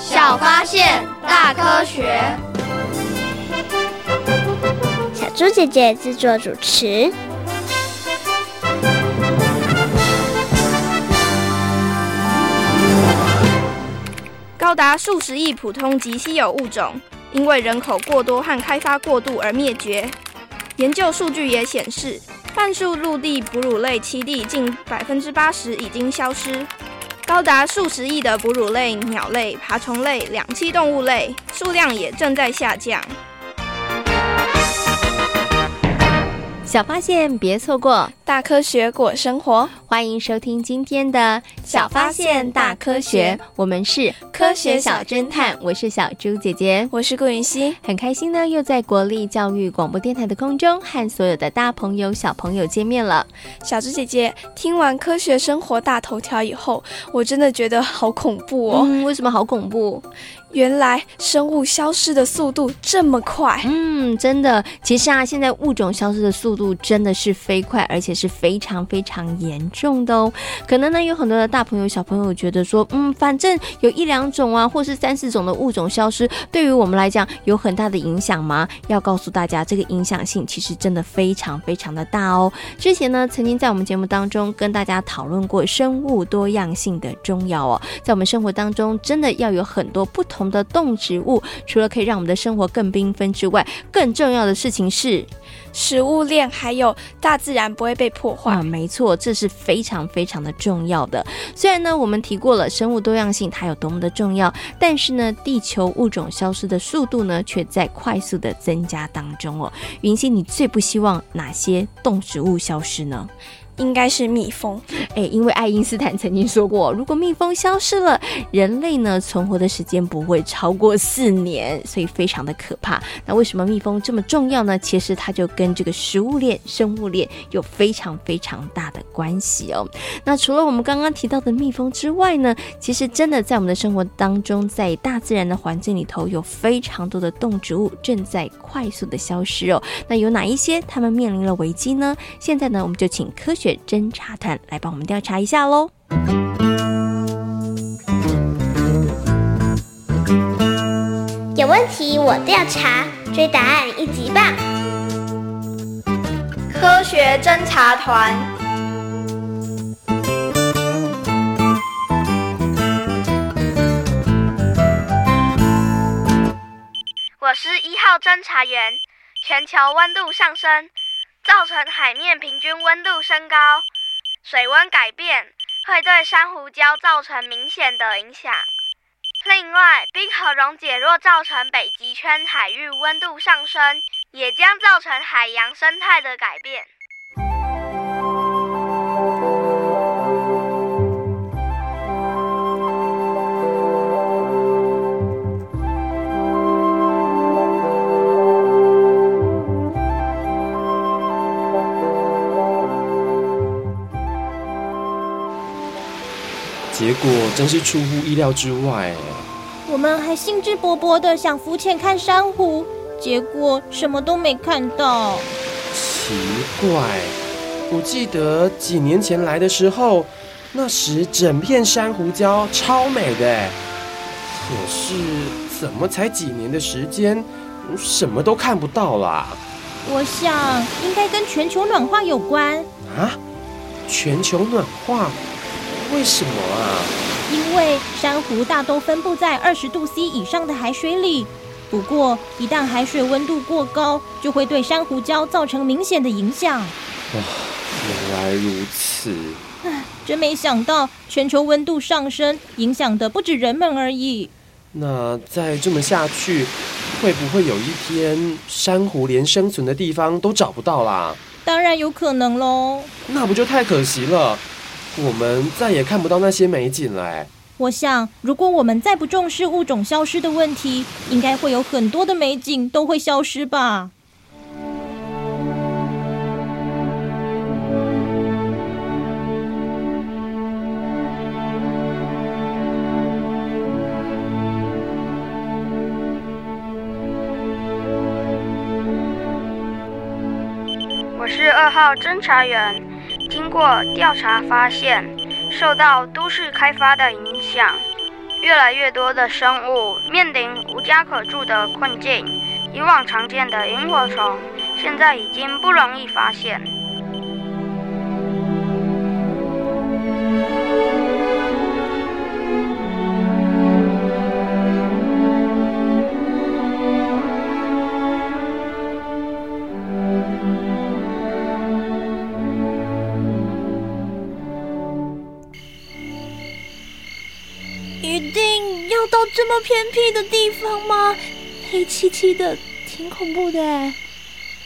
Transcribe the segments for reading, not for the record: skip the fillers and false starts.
小发现，大科学。小猪姐姐制作主持。高达数10亿普通及稀有物种，因为人口过多和开发过度而灭绝。研究数据也显示，半数陆地哺乳类栖地近80%已经消失。高达数10亿的哺乳类、鸟类、爬虫类、两栖动物类数量也正在下降。小发现别错过，大科学过生活。欢迎收听今天的小发现大科学，我们是科学小侦探，我是小猪姐姐，我是顾云熙。很开心呢，又在国立教育广播电台的空中和所有的大朋友小朋友见面了。小猪姐姐，听完科学生活大头条以后，我真的觉得好恐怖哦。为什么好恐怖？原来生物消失的速度这么快。真的，其实啊，现在物种消失的速度真的是飞快，而且是非常非常严重的哦。可能呢，有很多的大朋友小朋友觉得说，反正有1-2种啊，或是3-4种的物种消失，对于我们来讲有很大的影响吗？要告诉大家，这个影响性其实真的非常非常的大哦。之前呢，曾经在我们节目当中跟大家讨论过生物多样性的重要哦。在我们生活当中真的要有很多不同的动植物，除了可以让我们的生活更缤纷之外，更重要的事情是食物链还有大自然不会被破坏。没错，这是非常非常的重要的。虽然呢我们提过了生物多样性它有多么的重要，但是呢地球物种消失的速度呢却在快速的增加当中哦。云熙，你最不希望哪些动植物消失呢？应该是蜜蜂。因为爱因斯坦曾经说过，如果蜜蜂消失了，人类呢存活的时间不会超过4年，所以非常的可怕。那为什么蜜蜂这么重要呢？其实它就跟这个食物链、生物链有非常非常大的关系哦。那除了我们刚刚提到的蜜蜂之外呢，其实真的在我们的生活当中，在大自然的环境里头，有非常多的动植物正在快速的消失哦。那有哪一些它们面临了危机呢？现在呢，我们就请科学侦查团来帮我们调查一下咯。有问题我调查，追答案1级棒。科学侦查团。我是1号侦查员。全球温度上升，造成海面平均温度升高，水温改变会对珊瑚礁造成明显的影响。另外，冰河溶解若造成北极圈海域温度上升，也将造成海洋生态的改变。结果真是出乎意料之外。我们还兴致勃勃的想浮潜看珊瑚，结果什么都没看到。奇怪，我记得几年前来的时候，那时整片珊瑚礁超美的，可是怎么才几年的时间，什么都看不到啦？我想应该跟全球暖化有关。啊？全球暖化？为什么啊？因为珊瑚大都分布在20°C 以上的海水里，不过一旦海水温度过高，就会对珊瑚礁造成明显的影响。原来如此。真没想到全球温度上升影响的不止人们而已。那再这么下去，会不会有一天珊瑚连生存的地方都找不到啦？当然有可能咯。那不就太可惜了，我们再也看不到那些美景了。我想，如果我们再不重视物种消失的问题，应该会有很多的美景都会消失吧。我是2号侦查员，经过调查发现，受到都市开发的影响，越来越多的生物面临无家可住的困境。以往常见的萤火虫，现在已经不容易发现。到这么偏僻的地方吗？黑漆漆的，挺恐怖的哎。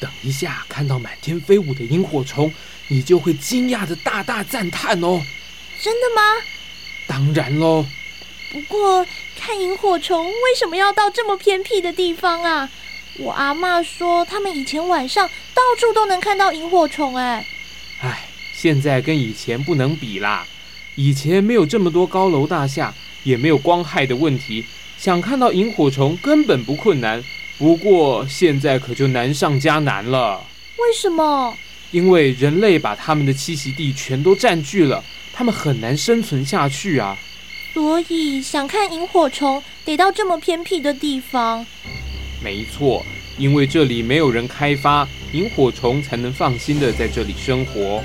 等一下看到满天飞舞的萤火虫，你就会惊讶的大大赞叹哦。真的吗？当然咯。不过看萤火虫为什么要到这么偏僻的地方啊？我阿嬷说他们以前晚上到处都能看到萤火虫哎。唉，现在跟以前不能比啦。以前没有这么多高楼大厦，也没有光害的问题，想看到萤火虫根本不困难。不过现在可就难上加难了。为什么？因为人类把它们的栖息地全都占据了，它们很难生存下去啊。所以想看萤火虫得到这么偏僻的地方。没错，因为这里没有人开发，萤火虫才能放心的在这里生活。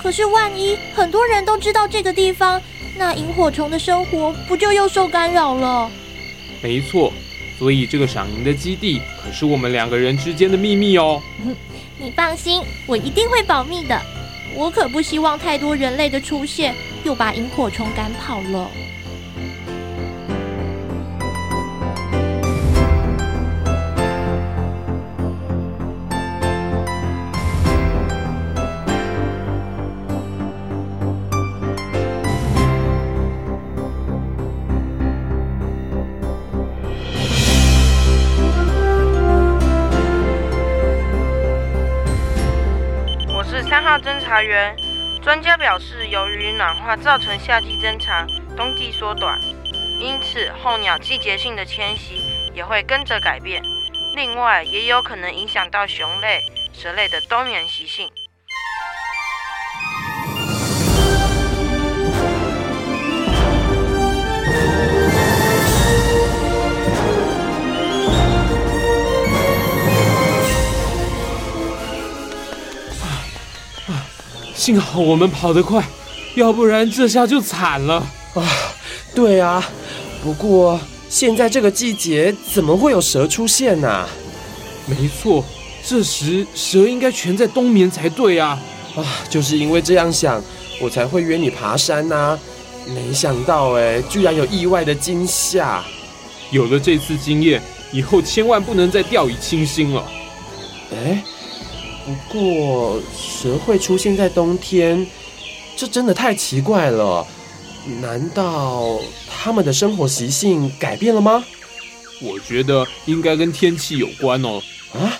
可是万一很多人都知道这个地方，那萤火虫的生活不就又受干扰了？没错，所以这个赏萤的基地可是我们2个人之间的秘密哦。你放心，我一定会保密的。我可不希望太多人类的出现又把萤火虫赶跑了。侦查员，专家表示，由于暖化造成夏季增长、冬季缩短，因此候鸟季节性的迁徙也会跟着改变。另外，也有可能影响到熊类、蛇类的冬眠习性。幸好我们跑得快，要不然这下就惨了啊！对啊，不过现在这个季节怎么会有蛇出现啊？没错，这时蛇应该全在冬眠才对啊！啊，就是因为这样想，我才会约你爬山啊。没想到居然有意外的惊吓。有了这次经验，以后千万不能再掉以轻心了。不过蛇会出现在冬天，这真的太奇怪了。难道它们的生活习性改变了吗？我觉得应该跟天气有关哦。啊？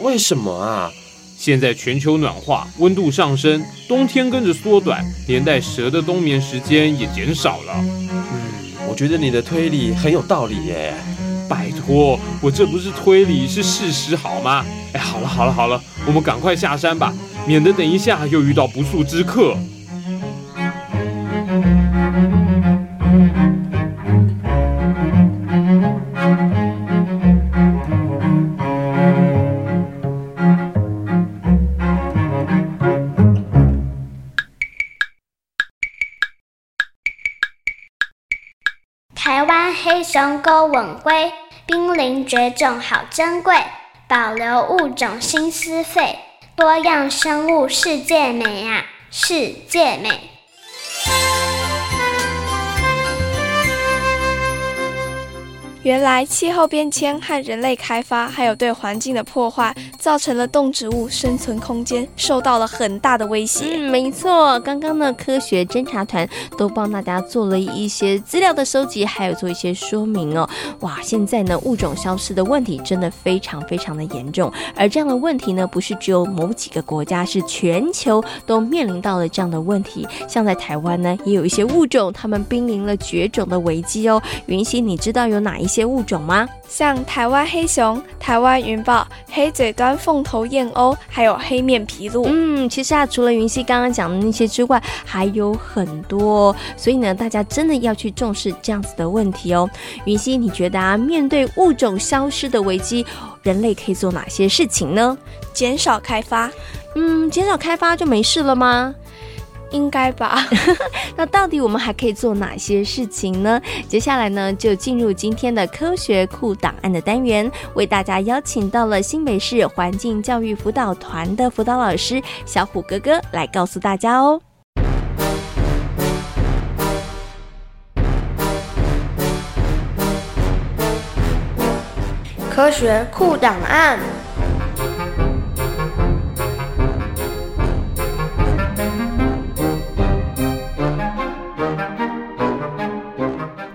为什么啊？现在全球暖化，温度上升，冬天跟着缩短，连带蛇的冬眠时间也减少了。我觉得你的推理很有道理耶。拜托，我这不是推理，是事实好吗？好了，我们赶快下山吧，免得等一下又遇到不速之客。台湾黑熊沟吻龟濒临绝种，好珍贵，保留物种新思维，多样生物世界美啊，世界美。原来气候变迁和人类开发还有对环境的破坏，造成了动植物生存空间受到了很大的威胁。没错，刚刚呢科学侦察团都帮大家做了一些资料的收集，还有做一些说明哦。哇，现在呢物种消失的问题真的非常非常的严重，而这样的问题呢不是只有某几个国家，是全球都面临到了这样的问题。像在台湾呢也有一些物种他们濒临了绝种的危机哦。云溪，你知道有哪一些物种吗？像台湾黑熊、台湾云豹、黑嘴端凤头燕鸥，还有黑面琵鹭。其实除了云溪刚刚讲的那些之外还有很多，所以呢大家真的要去重视这样子的问题哦。云溪，你觉得面对物种消失的危机，人类可以做哪些事情呢？减少开发。减少开发就没事了吗？应该吧。那到底我们还可以做哪些事情呢？接下来呢就进入今天的科学库档案的单元，为大家邀请到了新北市环境教育辅导团的辅导老师小虎哥哥来告诉大家哦。科学库档案。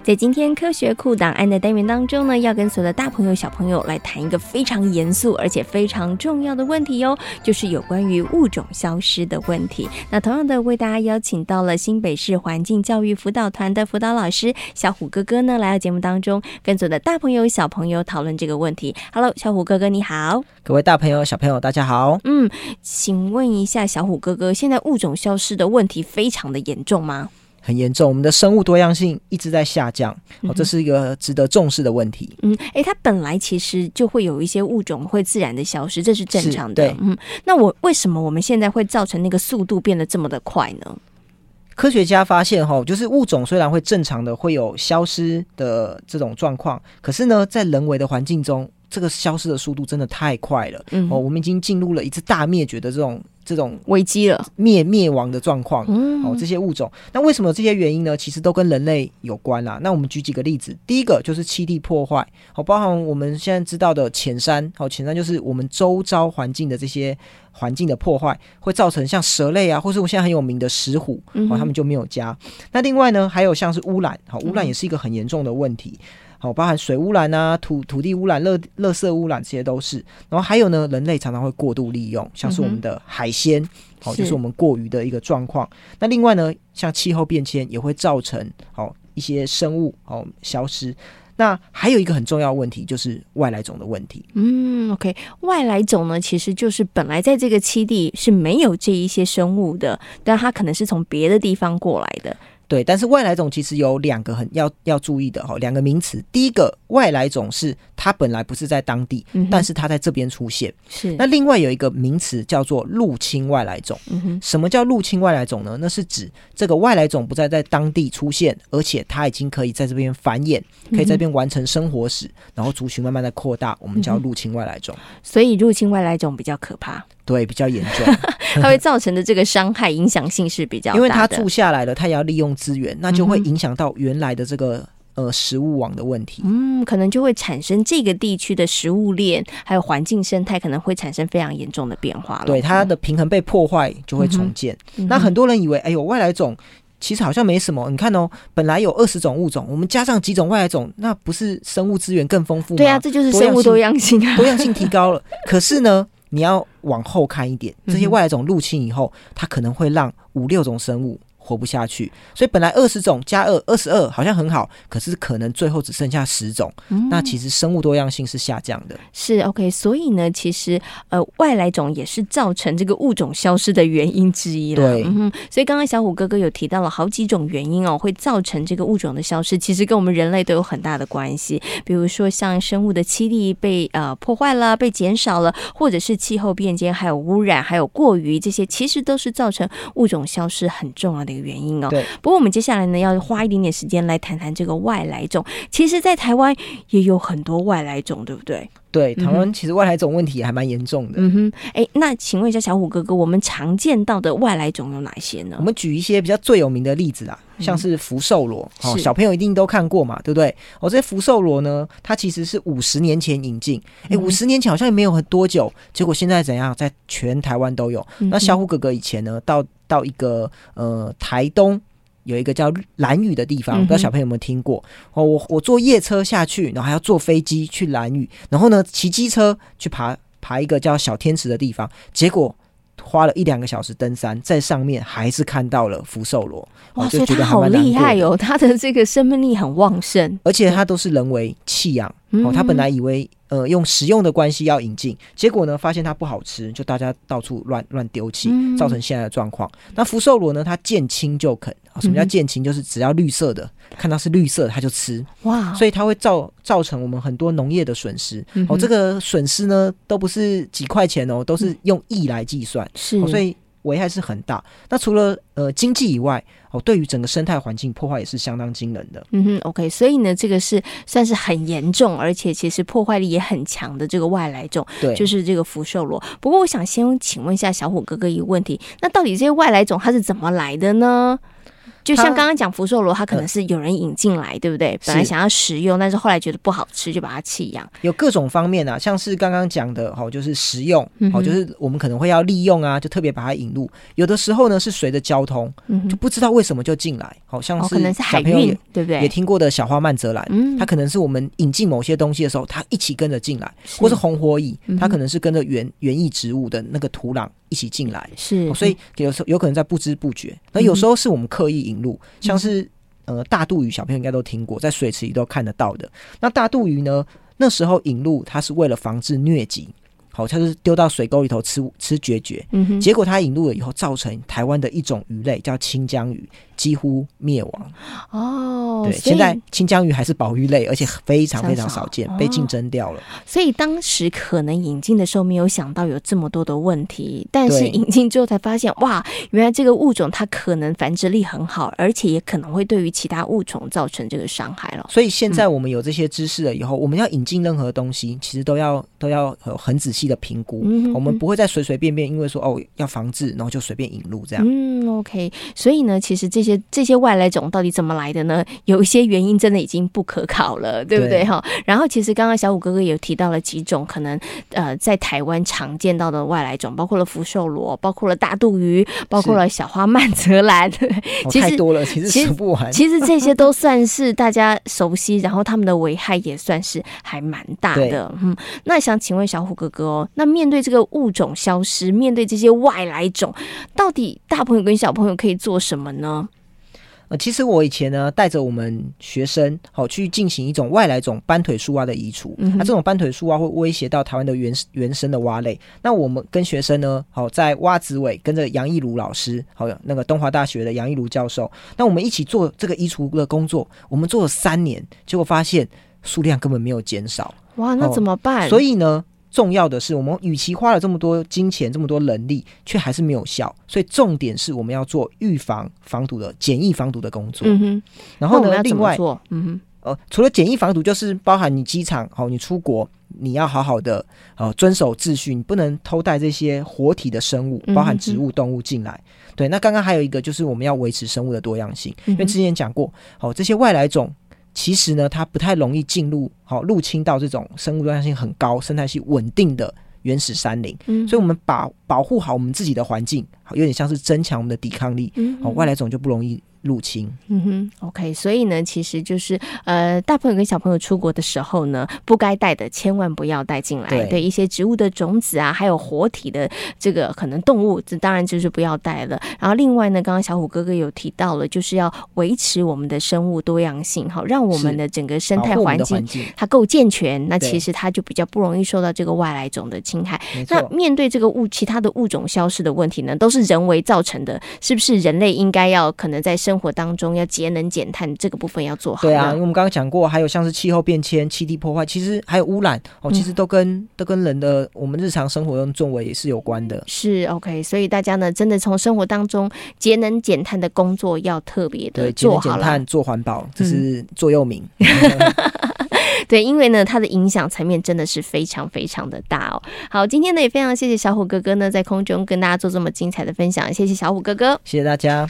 在今天科学库档案的单元当中呢，要跟所有的大朋友小朋友来谈一个非常严肃而且非常重要的问题哟，就是有关于物种消失的问题。那同样的为大家邀请到了新北市环境教育辅导团的辅导老师小虎哥哥呢来到节目当中，跟所有的大朋友小朋友讨论这个问题。 Hello， 小虎哥哥你好。各位大朋友小朋友大家好。请问一下小虎哥哥，现在物种消失的问题非常的严重吗？很严重，我们的生物多样性一直在下降，这是一个值得重视的问题。它本来其实就会有一些物种会自然的消失，这是正常的。对。那为什么我们现在会造成那个速度变得这么的快呢？科学家发现就是物种虽然会正常的会有消失的这种状况，可是呢在人为的环境中这个消失的速度真的太快了。我们已经进入了一次大灭绝的这种危机了，灭亡的状况。这些物种，那为什么有这些原因呢？其实都跟人类有关啦。那我们举几个例子，第一个就是栖地破坏，包含我们现在知道的浅山，浅山就是我们周遭环境的这些环境的破坏，会造成像蛇类啊，或是我现在很有名的石虎，他们就没有家。那另外呢，还有像是污染，污染也是一个很严重的问题。包含水污染啊，土地污染、垃圾污染，这些都是。然后还有呢，人类常常会过度利用，像是我们的海鲜，就是我们过于的一个状况。那另外呢，像气候变迁也会造成一些生物消失。那还有一个很重要的问题，就是外来种的问题。OK， 外来种呢，其实就是本来在这个栖地是没有这一些生物的，但它可能是从别的地方过来的。对，但是外来种其实有两个很要注意的两个名词。第一个，外来种是它本来不是在当地，但是它在这边出现。是。那另外有一个名词叫做入侵外来种。什么叫入侵外来种呢？那是指这个外来种不再在当地出现，而且它已经可以在这边繁衍，可以在这边完成生活史，然后族群慢慢的扩大，我们叫入侵外来种。所以入侵外来种比较可怕。对，比较严重。它会造成的这个伤害影响性是比较大的，因为它住下来了，它也要利用资源，那就会影响到原来的这个食物网的问题。可能就会产生这个地区的食物链还有环境生态可能会产生非常严重的变化了。对，它的平衡被破坏就会重建。那很多人以为哎呦，外来种其实好像没什么，你看本来有20种物种，我们加上几种外来种，那不是生物资源更丰富吗？对啊，这就是生物多样性啊，多样性提高了。可是呢你要往后看一点，这些外来种入侵以后，它可能会让5-6种生物活不下去。所以本来20种加22好像很好，可是可能最后只剩下10种。那其实生物多样性是下降的。是 OK， 所以呢，其实外来种也是造成这个物种消失的原因之一了。对，所以刚刚小虎哥哥有提到了好几种原因会造成这个物种的消失，其实跟我们人类都有很大的关系。比如说像生物的栖地被破坏了、被减少了，或者是气候变迁、还有污染、还有过于这些，其实都是造成物种消失很重要的的一个原因哦。对。不过我们接下来呢，要花一点点时间来谈谈这个外来种。其实，在台湾也有很多外来种，对不对？对，台湾其实外来种问题也还蛮严重的。嗯哼，哎，那请问一下小虎哥哥，我们常见到的外来种有哪些呢？我们举一些比较最有名的例子啦，像是福寿螺，小朋友一定都看过嘛，对不对？哦，这些福寿螺呢，它其实是50年前引进，哎，50年前好像也没有很多久，结果现在怎样，在全台湾都有。那小虎哥哥以前呢，到一个台东。有一个叫兰屿的地方，不知道小朋友有没有听过、哦、我坐夜车下去，然后还要坐飞机去兰屿，然后呢骑机车去爬一个叫小天池的地方，结果花了1-2个小时登山，在上面还是看到了福寿螺。哇，所以它好厉害哦，它的这个生命力很旺盛，而且它都是人为弃养、哦、它本来以为用食用的关系要引进，结果呢发现它不好吃，就大家到处乱丢弃，造成现在的状况。那福寿螺呢，它见青就啃、哦、什么叫见青？就是只要绿色的，看到是绿色的它就吃。哇！所以它会造成我们很多农业的损失、哦、这个损失呢都不是几块钱哦，都是用亿来计算、哦、所以危害是很大。那除了经济以外，哦，对于整个生态环境破坏也是相当惊人的。嗯哼 ，OK， 所以呢，这个是算是很严重，而且其实破坏力也很强的这个外来种，对，就是这个福寿螺。不过，我想先请问一下小虎哥哥一个问题：那到底这些外来种它是怎么来的呢？就像刚刚讲福寿螺，它可能是有人引进来，对不对？本来想要食用，但是后来觉得不好吃，就把它弃养。有各种方面啊，像是刚刚讲的，哦，就是食用，哦，就是我们可能会要利用啊，就特别把它引入。有的时候呢，是随着交通，就不知道为什么就进来，好像是小朋友也、哦、对不对？也听过的小花蔓泽兰，它可能是我们引进某些东西的时候，它一起跟着进来，或是红火蚁，它可能是跟着园艺植物的那个土壤一起进来，是、哦，所以有可能在不知不觉。那有时候是我们刻意引入，像是大肚鱼，小朋友应该都听过，在水池里都看得到的。那大肚鱼呢，那时候引入它是为了防治疟疾，好、哦，它是丢到水沟里头吃决绝、结果它引入了以后，造成台湾的一种鱼类叫清江鱼几乎灭亡。哦，对，现在清江鱼还是保育类，而且非常非常少见，被竞争掉了、哦。所以当时可能引进的时候没有想到有这么多的问题，但是引进之后才发现，哇，原来这个物种它可能繁殖力很好，而且也可能会对于其他物种造成这个伤害了。所以现在我们有这些知识了以后，我们要引进任何东西，其实都要很仔细的评估，我们不会再随随便便因为说哦要防治，然后就随便引入这样。嗯 ，OK， 所以呢，其实这些外来种到底怎么来的呢？有一些原因真的已经不可考了，对不对？然后其实刚刚小虎哥哥有提到了几种可能在台湾常见到的外来种，包括了福寿螺，包括了大肚鱼，包括了小花蔓泽兰，其实、哦、太多了，其实数不完。其实这些都算是大家熟悉，然后他们的危害也算是还蛮大的。嗯，那想请问小虎哥哥哦，那面对这个物种消失，面对这些外来种，到底大朋友跟小朋友可以做什么呢？其实我以前呢带着我们学生、哦、去进行一种外来种斑腿树蛙的移除、这种斑腿树蛙会威胁到台湾的 原生的蛙类。那我们跟学生呢、哦、在蛙子尾跟着杨义儒老师、哦、那个东华大学的杨义儒教授，那我们一起做这个移除的工作，我们做了3年，结果发现数量根本没有减少。哇，那怎么办、哦、所以呢重要的是，我们与其花了这么多金钱、这么多人力，却还是没有效。所以重点是我们要做预防防毒的简易防毒的工作。嗯哼，然后呢，另外，除了简易防毒，就是包含你机场、哦、你出国，你要好好的、遵守秩序，你不能偷带这些活体的生物，包含植物、动物进来。对，那刚刚还有一个就是我们要维持生物的多样性，因为之前讲过，哦，这些外来种。其实呢，它不太容易进入、哦、入侵到这种生物多样性很高、生态系稳定的原始山林、所以我们保护好我们自己的环境，有点像是增强我们的抵抗力、哦、外来种就不容易入侵。OK， 所以呢，其实就是大朋友跟小朋友出国的时候呢，不该带的千万不要带进来。对，一些植物的种子啊，还有活体的这个可能动物，这当然就是不要带了。然后另外呢，刚刚小虎哥哥有提到了，就是要维持我们的生物多样性，好，让我们的整个生态环境它够健全，那其实它就比较不容易受到这个外来种的侵害。那面对这个其他的物种消失的问题呢，都是人为造成的，是不是人类应该要可能在生生活当中要节能减碳这个部分要做好。对啊，因为我们刚刚讲过，还有像是气候变迁、气地破坏，其实还有污染哦，其实都跟人的我们日常生活中作为也是有关的。是 OK， 所以大家呢，真的从生活当中节能减碳的工作要特别的做好了。对，节能减碳、做环保，这是座右铭。对，因为呢，它的影响层面真的是非常非常的大哦。好，今天呢也非常谢谢小虎哥哥呢在空中跟大家做这么精彩的分享，谢谢小虎哥哥，谢谢大家。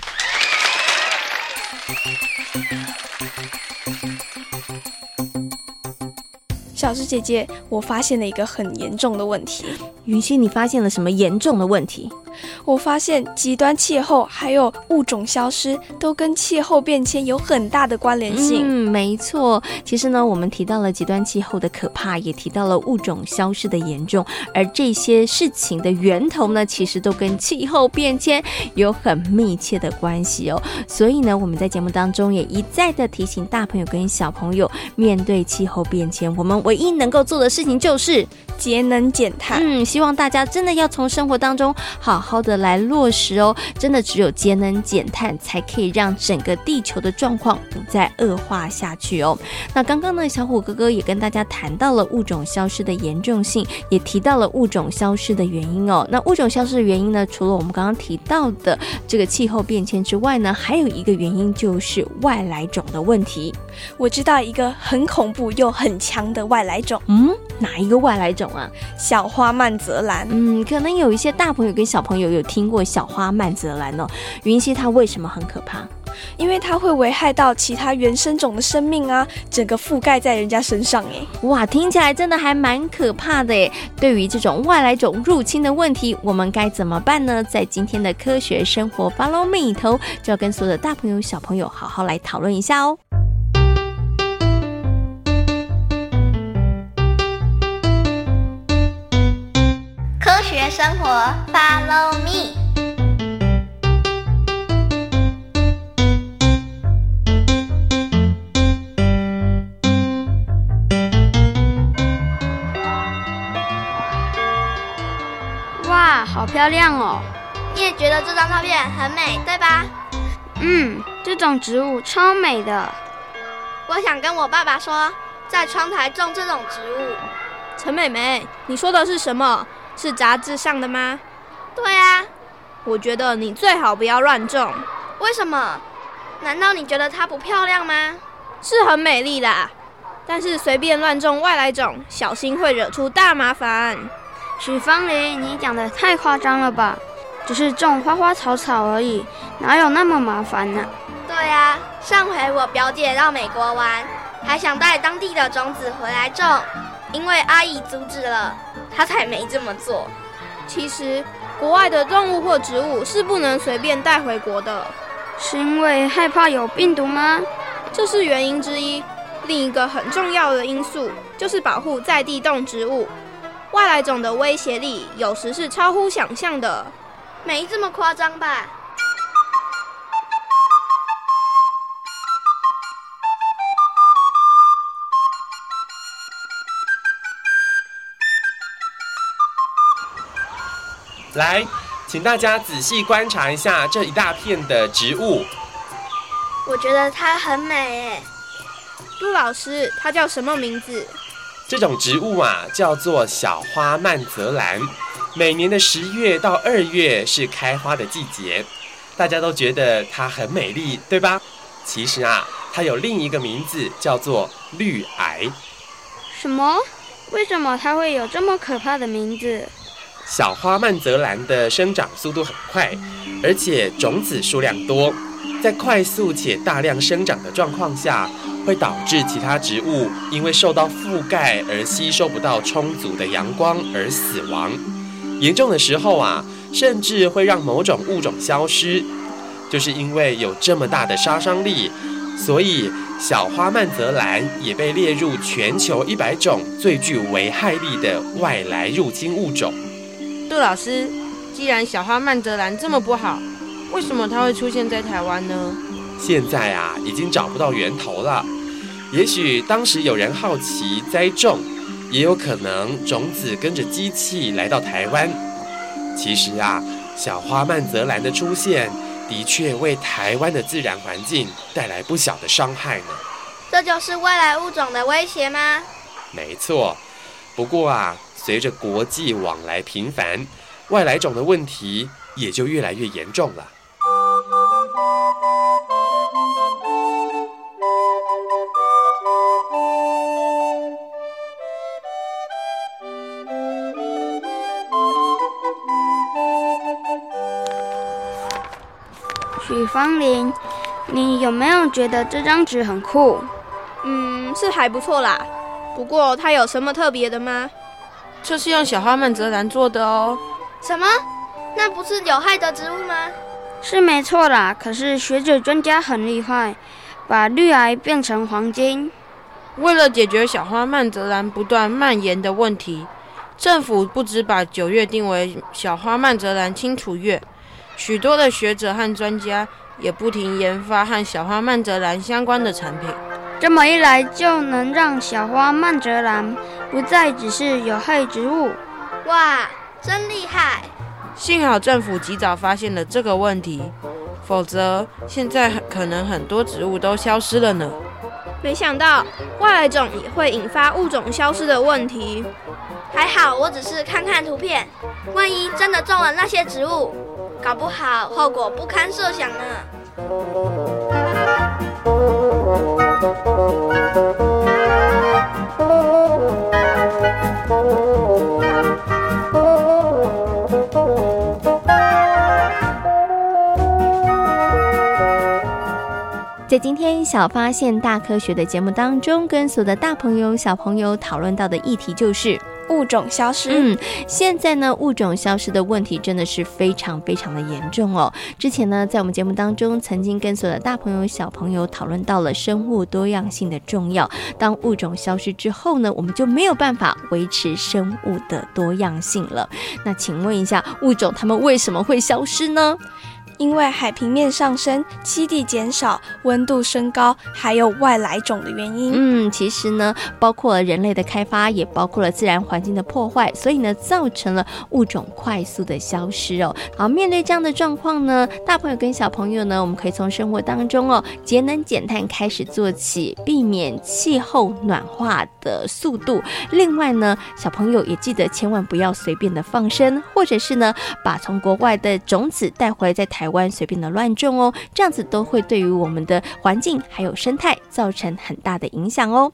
小智姐姐，我发现了一个很严重的问题。云溪，你发现了什么严重的问题？我发现极端气候还有物种消失都跟气候变迁有很大的关联性。没错，其实呢我们提到了极端气候的可怕，也提到了物种消失的严重，而这些事情的源头呢其实都跟气候变迁有很密切的关系哦。所以呢我们在节目当中也一再的提醒大朋友跟小朋友，面对气候变迁我们唯一能够做的事情就是节能减碳。希望大家真的要从生活当中好好的来落实哦，真的只有节能减碳才可以让整个地球的状况不再恶化下去哦。那刚刚呢小虎哥哥也跟大家谈到了物种消失的严重性，也提到了物种消失的原因哦。那物种消失的原因呢，除了我们刚刚提到的这个气候变迁之外呢，还有一个原因就是外来种的问题。我知道一个很恐怖又很强的外来种。哪一个外来种啊？小花曼泽兰。可能有一些大朋友跟小朋友有听过小花曼泽兰哦。云溪，它为什么很可怕？因为它会危害到其他原生种的生命啊，整个覆盖在人家身上耶。哇，听起来真的还蛮可怕的耶。对于这种外来种入侵的问题，我们该怎么办呢？在今天的科学生活 Follow Me 里头，就要跟所有的大朋友小朋友好好来讨论一下哦。科学生活 Follow me。 哇，好漂亮哦。你也觉得这张照片很美对吧？这种植物超美的。我想跟我爸爸说，在窗台种这种植物。陈美美，你说的是什么？是杂志上的吗？对啊。我觉得你最好不要乱种。为什么？难道你觉得它不漂亮吗？是很美丽啦，但是随便乱种外来种，小心会惹出大麻烦。许芳玲，你讲的太夸张了吧？只是种花花草草而已，哪有那么麻烦呢？对啊，上回我表姐到美国玩，还想带当地的种子回来种，因为阿姨阻止了，他才没这么做。其实国外的动物或植物是不能随便带回国的。是因为害怕有病毒吗？这是原因之一。另一个很重要的因素就是保护在地动植物。外来种的威胁力有时是超乎想象的。没这么夸张吧？来，请大家仔细观察一下这一大片的植物。我觉得它很美耶。陆老师，它叫什么名字？这种植物啊，叫做小花曼泽兰。每年的10月到2月是开花的季节。大家都觉得它很美丽，对吧？其实啊，它有另一个名字叫做绿癌。什么？为什么它会有这么可怕的名字？小花曼泽兰的生长速度很快，而且种子数量多，在快速且大量生长的状况下，会导致其他植物因为受到覆盖而吸收不到充足的阳光而死亡。严重的时候啊，甚至会让某种物种消失。就是因为有这么大的杀伤力，所以小花曼泽兰也被列入全球100种最具危害力的外来入侵物种。杜老师，既然小花曼泽兰这么不好，为什么它会出现在台湾呢？现在啊，已经找不到源头了。也许当时有人好奇栽种，也有可能种子跟着机器来到台湾。其实啊，小花曼泽兰的出现的确为台湾的自然环境带来不小的伤害呢。这就是外来物种的威胁吗？没错，不过啊，随着国际往来频繁，外来种的问题也就越来越严重了。许芳玲，你有没有觉得这张纸很酷？是还不错啦。不过它有什么特别的吗？这是用小花曼泽兰做的哦。什么？那不是有害的植物吗？是没错啦，可是学者专家很厉害，把绿癌变成黄金。为了解决小花曼泽兰不断蔓延的问题，政府不只把9月定为小花曼泽兰清除月，许多的学者和专家也不停研发和小花曼泽兰相关的产品。这么一来，就能让小花曼泽兰不再只是有害植物。哇，真厉害！幸好政府及早发现了这个问题，否则现在可能很多植物都消失了呢。没想到外来种也会引发物种消失的问题。还好我只是看看图片，万一真的种了那些植物，搞不好后果不堪设想呢。在今天小发现大科学的节目当中，跟所有的大朋友小朋友讨论到的议题就是物种消失。现在呢，物种消失的问题真的是非常非常的严重哦。之前呢，在我们节目当中曾经跟所有的大朋友小朋友讨论到了生物多样性的重要。当物种消失之后呢，我们就没有办法维持生物的多样性了。那请问一下，物种它们为什么会消失呢？因为海平面上升、栖地减少、温度升高，还有外来种的原因。其实呢，包括人类的开发，也包括了自然环境的破坏，所以呢，造成了物种快速的消失哦。好，面对这样的状况呢，大朋友跟小朋友呢，我们可以从生活当中哦，节能减碳开始做起，避免气候暖化的速度。另外呢，小朋友也记得千万不要随便的放生，或者是呢，把从国外的种子带回来在台湾随便的乱种哦，这样子都会对于我们的环境还有生态造成很大的影响哦。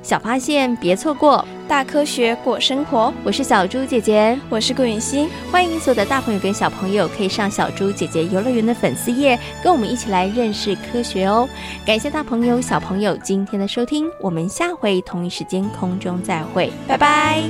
小发现别错过，大科学过生活，我是小猪姐姐，我是顾允欣，欢迎所有的大朋友跟小朋友可以上小猪姐姐游乐园的粉丝页，跟我们一起来认识科学哦。感谢大朋友小朋友今天的收听，我们下回同一时间空中再会，拜拜。